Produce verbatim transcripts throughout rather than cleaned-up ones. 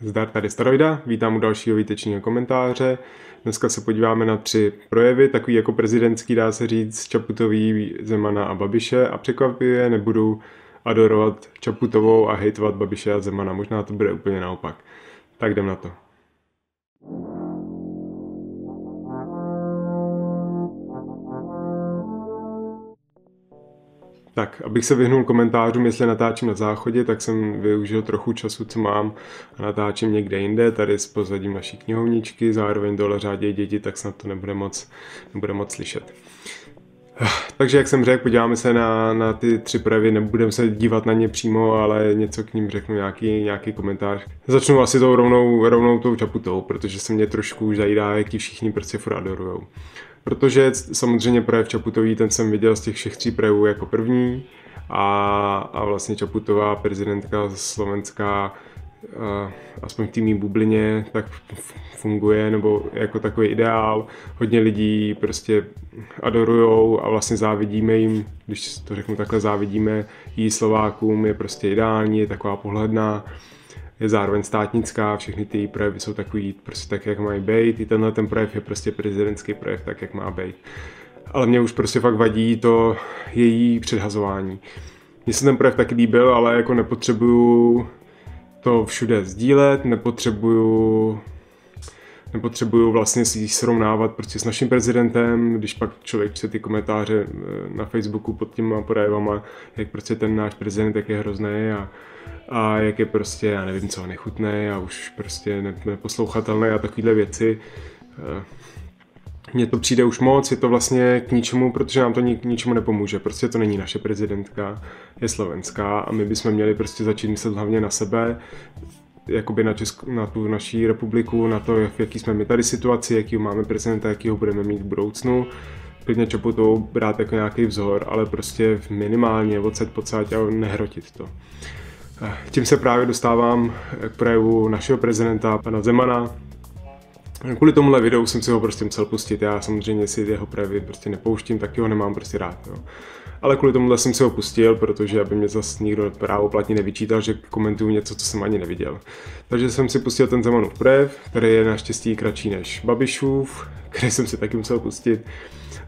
Zdar, tady Staroida, vítám u dalšího výtečního komentáře. Dneska se podíváme na tři projevy, takový jako prezidentský, dá se říct, Čaputový, Zemana a Babiše, a překvapivě nebudu adorovat Čaputovou a hejtovat Babiše a Zemana, možná to bude úplně naopak. Tak jdem na to. Tak, abych se vyhnul komentářům, jestli natáčím na záchodě, tak jsem využil trochu času, co mám, a natáčím někde jinde, tady s pozadím naší knihovničky, zároveň dole řádějí děti, tak snad to nebude moc, nebude moc slyšet. Takže, jak jsem řekl, podíváme se na, na ty tři projevy, nebudeme se dívat na ně přímo, ale něco k ním řeknu, nějaký, nějaký komentář. Začnu asi tou rovnou, rovnou tou Čaputou, protože se mě trošku už zajídá, jaký všichni prostě furt adorujou. Protože samozřejmě projev Čaputový, ten jsem viděl z těch všech tří projevů jako první, a, a vlastně Čaputová, prezidentka slovenská, aspoň v té mý bublině, tak funguje, nebo jako takový ideál. Hodně lidí prostě adorujou a vlastně závidíme jim, když to řeknu takhle, závidíme jí, Slovákům, je prostě ideální, je taková pohledná, je zároveň státnická, všechny ty projevy jsou takový prostě tak, jak mají být, i tenhle ten projev je prostě prezidentský projev, tak, jak má být. Ale mě už prostě fakt vadí to její předhazování. Mně se ten projev taky líbil, ale jako nepotřebuju to všude sdílet, nepotřebuju, nepotřebuju vlastně si srovnávat prostě s naším prezidentem, když pak člověk čte ty komentáře na Facebooku pod těma projevama, jak prostě ten náš prezident, jak je hrozný a, a jak je prostě, já nevím co, nechutný a už prostě neposlouchatelný a takovýhle věci. Mně to přijde už moc, je to vlastně k ničemu, protože nám to k ničemu nepomůže. Prostě to není naše prezidentka, je slovenská a my bychom měli prostě začít myslet hlavně na sebe, jakoby na, Česko, na tu naší republiku, na to, v jaký jsme my tady situaci, jakýho máme prezidenta, jakýho budeme mít v budoucnu. Klidně Čaputovou brát jako nějaký vzor, ale prostě minimálně odset pocať a nehrotit to. Tím se právě dostávám k projevu našeho prezidenta, pana Zemana. Kvůli tomuhle videu jsem si ho prostě musel pustit, já samozřejmě si jeho projevy prostě nepouštím, taky ho nemám prostě rád. Jo. Ale kvůli tomuhle jsem si ho pustil, protože aby mě zase nikdo právoplatně nevyčítal, že komentuju něco, co jsem ani neviděl. Takže jsem si pustil ten Zemanův projev, který je naštěstí kratší než Babišův, který jsem si taky musel pustit.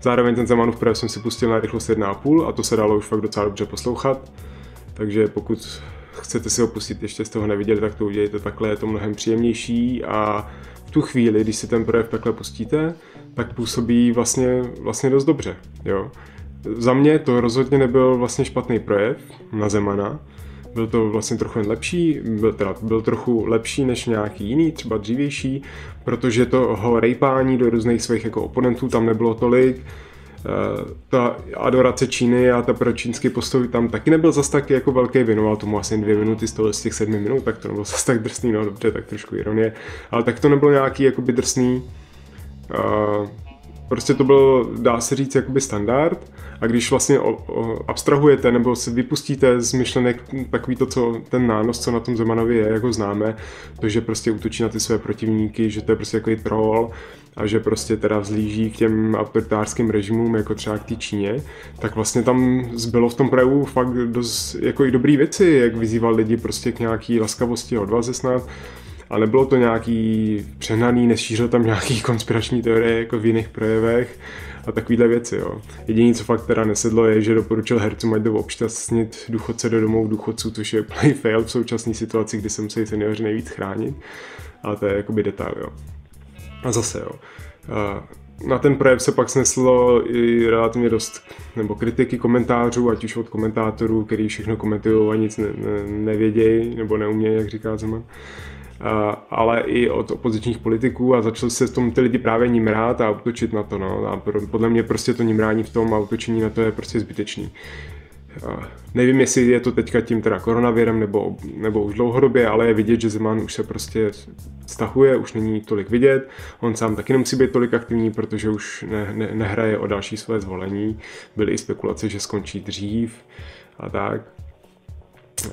Zároveň ten Zemanův projev jsem si pustil na rychlost jedna a půl a to se dalo už fakt docela dobře poslouchat. Takže pokud chcete si ho pustit, ještě jste ho neviděli, tak to udělejte takhle, je to mnohem příjemnější a v tu chvíli, když si ten projev takhle pustíte, tak působí vlastně, vlastně dost dobře. Jo. Za mě to rozhodně nebyl vlastně špatný projev na Zemana, byl to vlastně trochu lepší, byl, teda, byl trochu lepší než nějaký jiný, třeba dřívější, protože toho rejpání do různých svých jako oponentů tam nebylo tolik, ta adorace Číny a ta pročínský postoj tam taky nebyl zas tak jako velký, věnoval tomu asi dvě minuty z, toho, z těch sedmi minut, tak to nebylo zas tak drsný, no dobře, tak trošku ironie, ale tak to nebylo nějaký jakoby drsný, uh, prostě to byl, dá se říct, jakoby standard, a když vlastně o, o, abstrahujete nebo si vypustíte z myšlenek takový to, co ten nános, co na tom Zemanovi je, jako známe, to, že prostě útočí na ty své protivníky, že to je prostě takový troll, a že prostě teda vzlíží k těm autoritářským režimům, jako třeba k té Číně, tak vlastně tam zbylo v tom projevu fakt dost jako i dobrý věci, jak vyzýval lidi prostě k nějaký laskavosti a odvaze snad, a nebylo to nějaký přehnaný, nešířil tam nějaký konspirační teorie jako v jiných projevech a takovýhle věci, jo. Jediné, co fakt teda nesedlo, je, že doporučil hercům, ať jdou obšťastnit důchodce do domovů důchodců, což je play fail v současné situaci, kdy se musí seniori nejvíc chránit, ale to je jakoby detail, jo. A zase jo. Na ten projev se pak sneslo i relativně dost nebo kritiky komentářů, ať už od komentátorů, kteří všechno komentují a nic ne, ne, nevědějí nebo neumějí, jak říká Zeman, ale i od opozičních politiků, a začali se s tom ty lidi právě nimrát a útočit na to. No. A podle mě prostě to nimrání v tom a útočení na to je prostě zbytečný. A nevím, jestli je to teďka tím teda koronavirem nebo, nebo už dlouhodobě, ale je vidět, že Zeman už se prostě stahuje, už není tolik vidět. On sám taky nemusí být tolik aktivní, protože už ne, ne, nehraje o další své zvolení. Byly i spekulace, že skončí dřív a tak.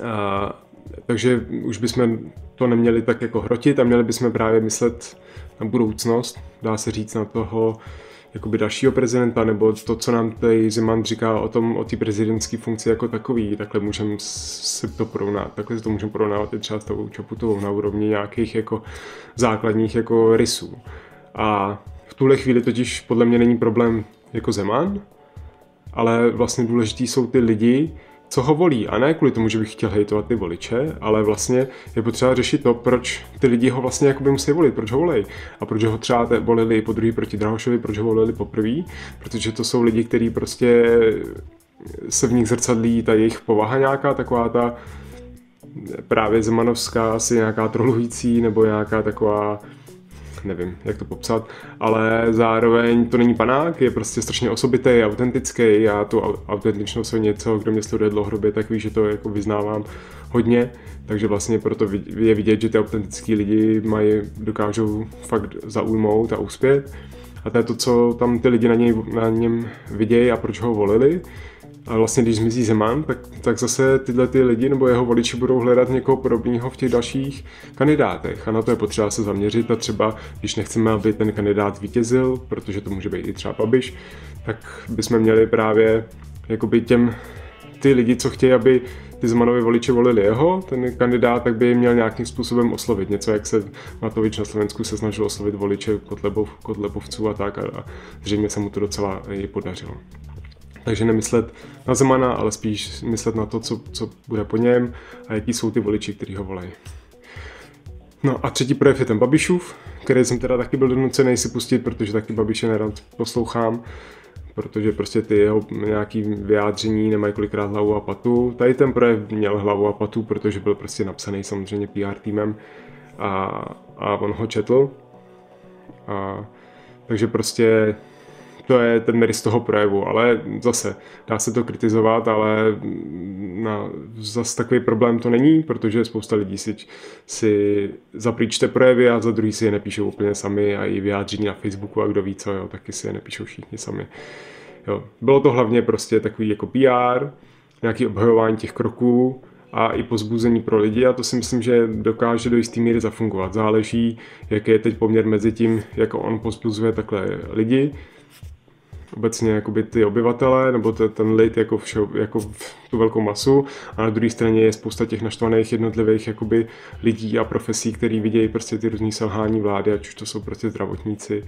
A, takže už bychom to neměli tak jako hrotit a měli bychom právě myslet na budoucnost, dá se říct, na toho, jakoby dalšího prezidenta, nebo to, co nám tady Zeman říká o tom, o té prezidentské funkci jako takový, takhle můžeme se to porovnat, takhle se to můžeme porovnávat i třeba s tou Čaputovou na úrovni nějakých jako základních jako rysů. A v tuhle chvíli totiž podle mě není problém jako Zeman, ale vlastně důležitý jsou ty lidi, co ho volí. A ne kvůli tomu, že bych chtěl hejtovat ty voliče, ale vlastně je potřeba řešit to, proč ty lidi ho vlastně jakoby musí volit, proč ho volej. A proč ho třeba volili po druhý proti Drahošovi, proč ho volili po prvý, protože to jsou lidi, kteří prostě se v nich zrcadlí ta jejich povaha nějaká, taková ta právě zemanovská, asi nějaká trolující, nebo nějaká taková, nevím, jak to popsat, ale zároveň to není panák, je prostě strašně osobitý, autentický. Já tu autentičnost je něco, kdo mě sleduje dlouhodobě, tak ví, že to jako vyznávám hodně, takže vlastně proto je vidět, že ty autentický lidi mají, dokážou fakt zaujmout a uspět. A to je to, co tam ty lidi na, něj, na něm vidějí a proč ho volili. A vlastně když zmizí Zeman, tak, tak zase tyhle ty lidi nebo jeho voliči budou hledat někoho podobného v těch dalších kandidátech. A na to je potřeba se zaměřit a třeba, když nechceme, aby ten kandidát vítězil, protože to může být i třeba Babiš, tak bychom měli právě jakoby těm ty lidi, co chtějí, aby ty Zemanovi voliči volili jeho, ten kandidát, tak by měl nějakým způsobem oslovit. Něco, jak se Matovič na Slovensku se snažil oslovit voliče kotlebov, kotlebovců a tak, a, a zřejmě se mu to docela i podařilo. Takže nemyslet na Zemana, ale spíš myslet na to, co, co bude po něm a jaký jsou ty voliči, kteří ho volají. No a třetí projev je ten Babišův, který jsem teda taky byl donucený si pustit, protože taky Babiše nerad poslouchám, protože prostě ty jeho nějaký vyjádření nemají kolikrát hlavu a patu. Tady ten projev měl hlavu a patu, protože byl prostě napsaný samozřejmě P R týmem a, a on ho četl. A, takže prostě to je ten rys toho projevu, ale zase dá se to kritizovat, ale na, zase takový problém to není, protože spousta lidí si, si zapříčte projevy a za druhý si je nepíšou úplně sami a i vyjádření na Facebooku a kdo ví co, jo, taky si je nepíšou všichni sami. Jo. Bylo to hlavně prostě takový jako P R, nějaký obhajování těch kroků a i pozbuzení pro lidi a to si myslím, že dokáže do jistý míry zafungovat. Záleží, jaký je teď poměr mezi tím, jako on pozbuzuje takhle lidi, obecně jakoby ty obyvatele, nebo ten lid jako, vše, jako v tu velkou masu a na druhé straně je spousta těch naštvaných jednotlivých jakoby lidí a profesí, který vidějí prostě ty různý selhání vlády, ať už to jsou prostě zdravotníci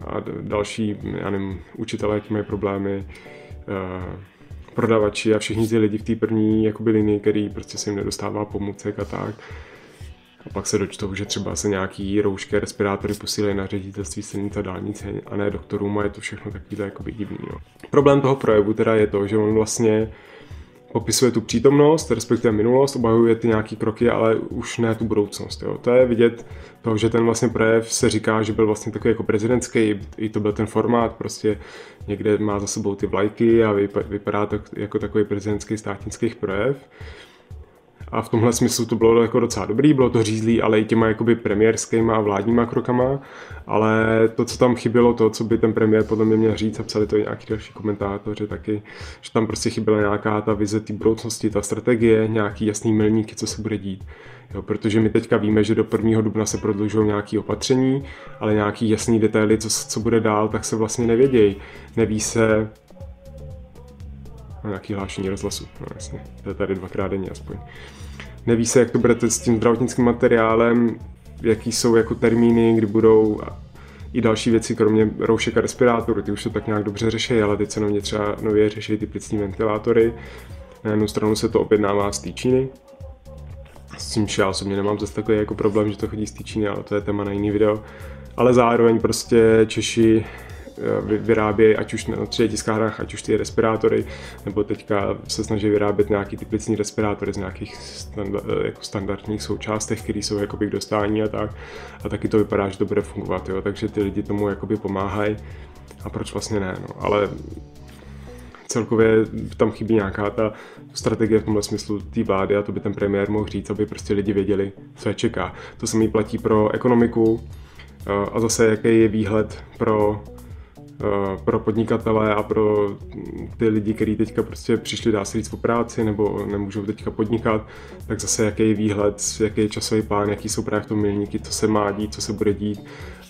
a další, já nevím, učitelé, kteří mají problémy, prodavači a všichni ty lidi v té první jakoby linii, který prostě se jim nedostává pomůcek a tak. A pak se dočtou, že třeba se nějaký roušky, respirátory posílají na ředitelství silnic a dálnic a ne doktorům a je to všechno takovýhle jakoby divný. No. Problém toho projevu teda je to, že on vlastně popisuje tu přítomnost, respektive minulost, obhajuje ty nějaký kroky, ale už ne tu budoucnost. Jo. To je vidět to, že ten vlastně projev se říká, že byl vlastně takový jako prezidentský, i to byl ten formát, prostě někde má za sebou ty vlajky a vypadá to jako takový prezidentský státnický projev. A v tomhle smyslu to bylo jako docela dobrý, bylo to řízlý, ale i těma jakoby premiérskýma a vládníma krokama, ale to, co tam chybělo, to, co by ten premiér podle mě měl říct, a psali to i nějaký další komentátoři taky, že tam prostě chyběla nějaká ta vize té budoucnosti, ta strategie, nějaký jasný milníky, co se bude dít. Jo, protože my teďka víme, že do prvního dubna se prodlužují nějaké opatření, ale nějaký jasný detaily, co, co bude dál, tak se vlastně nevědějí. Neví se nějaký hlášení rozhlasu, no jasně, to je tady dvakrát denně aspoň. Neví se, jak to budete s tím zdravotnickým materiálem, jaký jsou jako termíny, kdy budou i další věci, kromě roušek a respirátorů, ty už to tak nějak dobře řeší, ale teď se nově třeba nově řeší ty plicní ventilátory. Na jednu stranu se to objednává z té Číny, s čímž já osobně nemám zase takový jako problém, že to chodí z té Číny, ale to je téma na jiný video. Ale zároveň prostě Češi vyrábějí, ať už na třech tiskárnách, ať už ty respirátory, nebo teďka se snaží vyrábět nějaký ty plicní respirátory z nějakých standard, jako standardních součástech, které jsou jakoby k dostání a tak. A taky to vypadá, že to bude fungovat, jo. Takže ty lidi tomu jakoby pomáhají. A proč vlastně ne, no. Ale celkově tam chybí nějaká ta strategie v tomhle smyslu té vlády a to by ten premiér mohl říct, aby prostě lidi věděli, co je čeká. To samé platí pro ekonomiku a zase jaký je výhled pro pro podnikatele a pro ty lidi, kteří teďka prostě přišli, dá se říct, po práci nebo nemůžou teďka podnikat, tak zase jaký je výhled, jaký je časový plán, jaký jsou právě v tom milníky, co se má dít, co se bude dít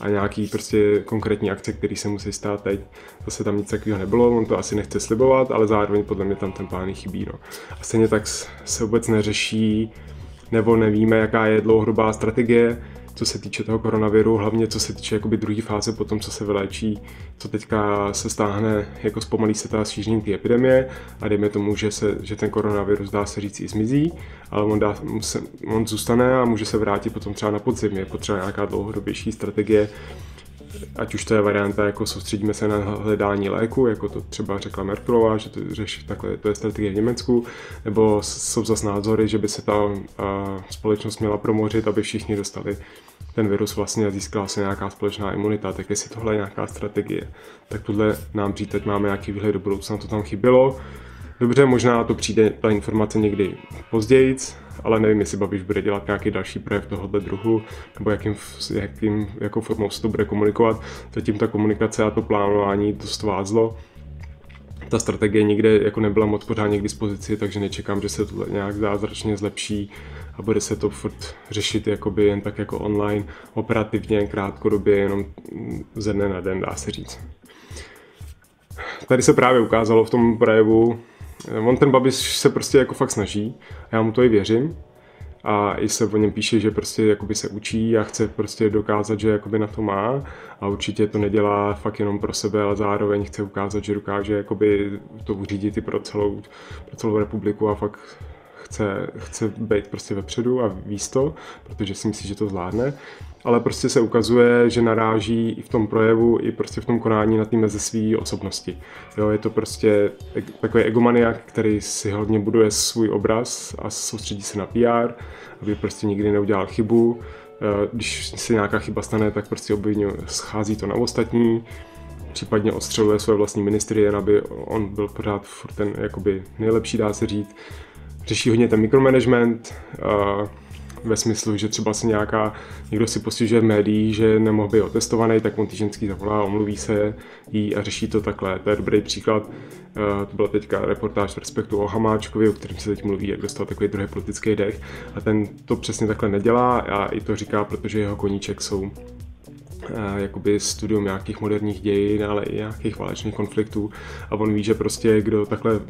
a nějaký prostě konkrétní akce, které se musí stát teď. Zase tam nic takového nebylo, on to asi nechce slibovat, ale zároveň podle mě tam ten plán chybí. No. A stejně tak se vůbec neřeší nebo nevíme, jaká je dlouhodobá strategie, co se týče toho koronaviru, hlavně co se týče jakoby druhé fáze potom, co se vyléčí, co teďka se stáhne, jako zpomalí se ta šíření té epidemie a dejme tomu, že, se, že ten koronavirus, dá se říct, i zmizí, ale on, dá, on zůstane a může se vrátit potom třeba na podzim, je potřeba nějaká dlouhodobější strategie, ať už to je varianta, jako soustředíme se na hledání léku, jako to třeba řekla Merkelová, že to řeší takhle, to je strategie v Německu, nebo jsou zas názory, že by se ta a, společnost měla promořit, aby všichni dostali ten virus vlastně a získala se nějaká společná imunita, tak jestli tohle je nějaká strategie, tak tohle nám přijde, teď máme nějaký výhled do budoucna, to tam chybělo. Dobře, možná to přijde ta informace někdy později, ale nevím, jestli Babiš bude dělat nějaký další projekt tohoto druhu, nebo jakým, jakým, jakou formou se to bude komunikovat. Zatím ta komunikace a to plánování dost vázlo. Ta strategie nikde jako nebyla moc pořádně k dispozici, takže nečekám, že se to nějak zázračně zlepší a bude se to furt řešit jakoby jen tak jako online, operativně, krátkodobě, jenom ze dne na den, dá se říct. Tady se právě ukázalo v tom projevu, on ten Babiš se prostě jako fakt snaží, já mu to i věřím a i se o něm píše, že prostě jakoby se učí a chce prostě dokázat, že jakoby na to má a určitě to nedělá fakt jenom pro sebe, ale zároveň chce ukázat, že dokáže jakoby to uřídit i pro celou, pro celou republiku a fakt chce, chce být prostě vepředu a víc to, protože si myslí, že to zvládne, ale prostě se ukazuje, že naráží i v tom projevu, i prostě v tom konání na té meze své osobnosti. Jo, je to prostě takový egomaniak, který si hodně buduje svůj obraz a soustředí se na P R, aby prostě nikdy neudělal chybu. Když se nějaká chyba stane, tak prostě obvině schází to na ostatní, případně odstřeluje své vlastní ministry, aby on byl pořád furt ten jakoby nejlepší, dá se říct. Řeší hodně ten mikromanagement, ve smyslu, že třeba se nějaká, někdo si postižuje v médiích, že nemohl být otestovaný, tak on ty ženský zavolá, omluví se jí a řeší to takhle. To je dobrý příklad. To byla teďka reportáž v Respektu o Hamáčkovi, o kterém se teď mluví, jak dostal takový druhý politický dech. A ten to přesně takhle nedělá a i to říká, protože jeho koníček jsou jakoby studium nějakých moderních dějin, ale i nějakých válečných konfliktů a on ví, že prostě kdo takhle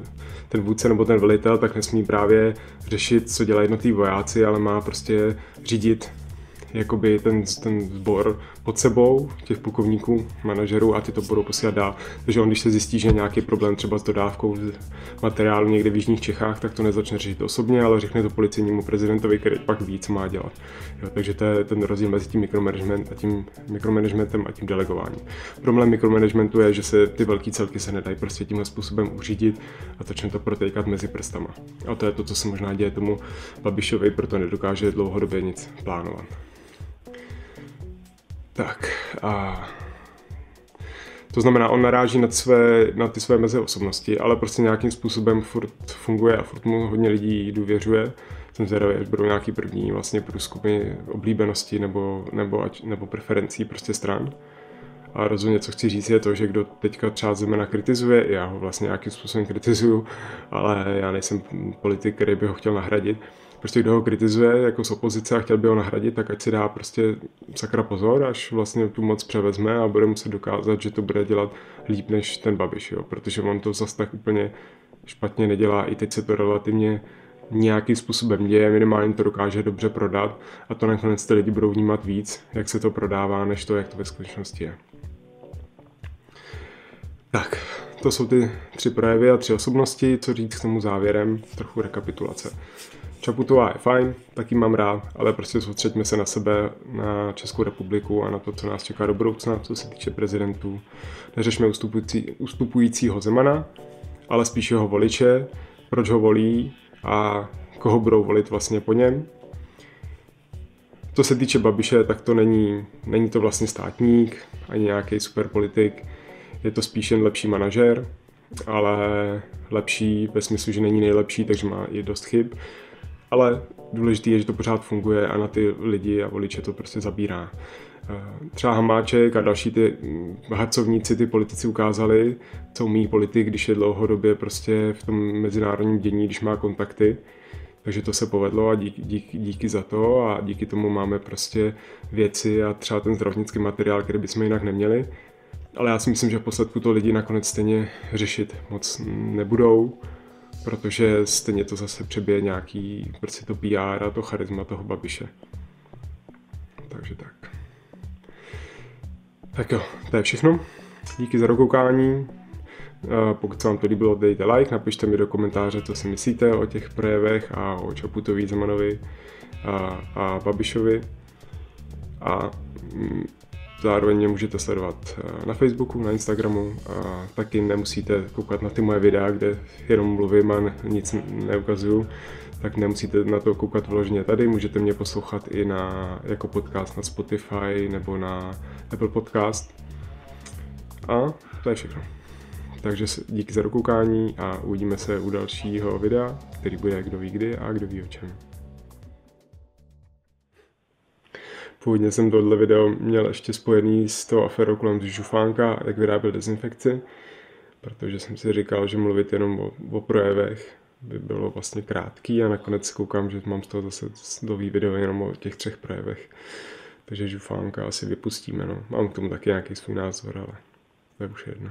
ten vůdce nebo ten velitel, tak nesmí právě řešit, co dělají jednotliví vojáci, ale má prostě řídit jakoby ten, ten sbor pod sebou, těch plukovníků, manažerů a ty to budou posílat dál. Takže on, když se zjistí, že je nějaký problém třeba s dodávkou materiálu někde v jižních Čechách, tak to nezačne řešit osobně, ale řekne to policejnímu prezidentovi, který pak ví, co má dělat. Jo, takže to je ten rozdíl mezi tím mikromanagement a tím mikromanagementem a tím delegováním. Problém mikromanagementu je, že se ty velké celky se nedají prostě tímhle způsobem uřídit a začne to protékat mezi prstama. A to je to, co se možná děje tomu Babišovi, proto nedokáže dlouhodobě nic plánovat. Tak a to znamená, on naráží na, své, na ty své meze osobnosti, ale prostě nějakým způsobem furt funguje a furt mu hodně lidí důvěřuje. Jsem zvědavý, až budou nějaký první vlastně průzkumy oblíbenosti nebo, nebo, nebo preferencí prostě stran. A rozhodně, co chci říct, je to, že kdo teďka třeba Zemana kritizuje, já ho vlastně nějakým způsobem kritizuju, ale já nejsem politik, který by ho chtěl nahradit. Prostě kdo ho kritizuje jako z opozice a chtěl by ho nahradit, tak ať si dá prostě sakra pozor, až vlastně tu moc převezme a bude muset dokázat, že to bude dělat líp než ten Babiš, jo? Protože on to zase tak úplně špatně nedělá, i teď se to relativně nějakým způsobem děje, minimálně to dokáže dobře prodat a to nakonec ty lidi budou vnímat víc, jak se to prodává, než to, jak to ve skutečnosti je. Tak, to jsou ty tři projevy a tři osobnosti, co říct k tomu závěrem, trochu rekapitulace. Čaputová je fajn, taky mám rád, ale prostě soustřeďme se na sebe, na Českou republiku a na to, co nás čeká do budoucna, co se týče prezidentů. Neřešme ustupující, ustupujícího Zemana, ale spíš jeho voliče, proč ho volí a koho budou volit vlastně po něm. Co se týče Babiše, tak to není, není to vlastně státník, ani nějaký superpolitik, je to spíš jen lepší manažer, ale lepší ve smyslu, že není nejlepší, takže má i dost chyb. Ale důležité je, že to pořád funguje a na ty lidi a voliče to prostě zabírá. Třeba Hamáček a další ty hacovníci, ty politici ukázali, co umí politik, když je dlouhodobě prostě v tom mezinárodním dění, když má kontakty. Takže to se povedlo a díky, díky, díky za to a díky tomu máme prostě věci a třeba ten zdravotnický materiál, který bychom jinak neměli. Ale já si myslím, že v posledku to lidi nakonec stejně řešit moc nebudou, protože stejně to zase přebije nějaký prostě to P R a to charisma toho Babiše. Takže tak. Tak jo, to je všechno. Díky za dokoukání. Pokud se vám to líbilo, dejte like, napište mi do komentáře, co si myslíte o těch projevech a o Čaputový, Zemanovi a, a Babišovi. A mm, zároveň mě můžete sledovat na Facebooku, na Instagramu a taky nemusíte koukat na ty moje videa, kde jenom mluvím a nic neukazuju, tak nemusíte na to koukat vložně tady, můžete mě poslouchat i na, jako podcast na Spotify nebo na Apple Podcast. A to je všechno. Takže díky za dokoukání a uvidíme se u dalšího videa, který bude kdo ví kdy a kdo ví o čem. Původně jsem tohle video měl ještě spojený s tou aférou kolem Žufánka, jak vyráběl dezinfekci, protože jsem si říkal, že mluvit jenom o, o projevech by bylo vlastně krátký a nakonec koukám, že mám z toho zase nový video jenom o těch třech projevech. Takže Žufánka asi vypustíme, no. Mám k tomu taky nějaký svůj názor, ale to je už jedno.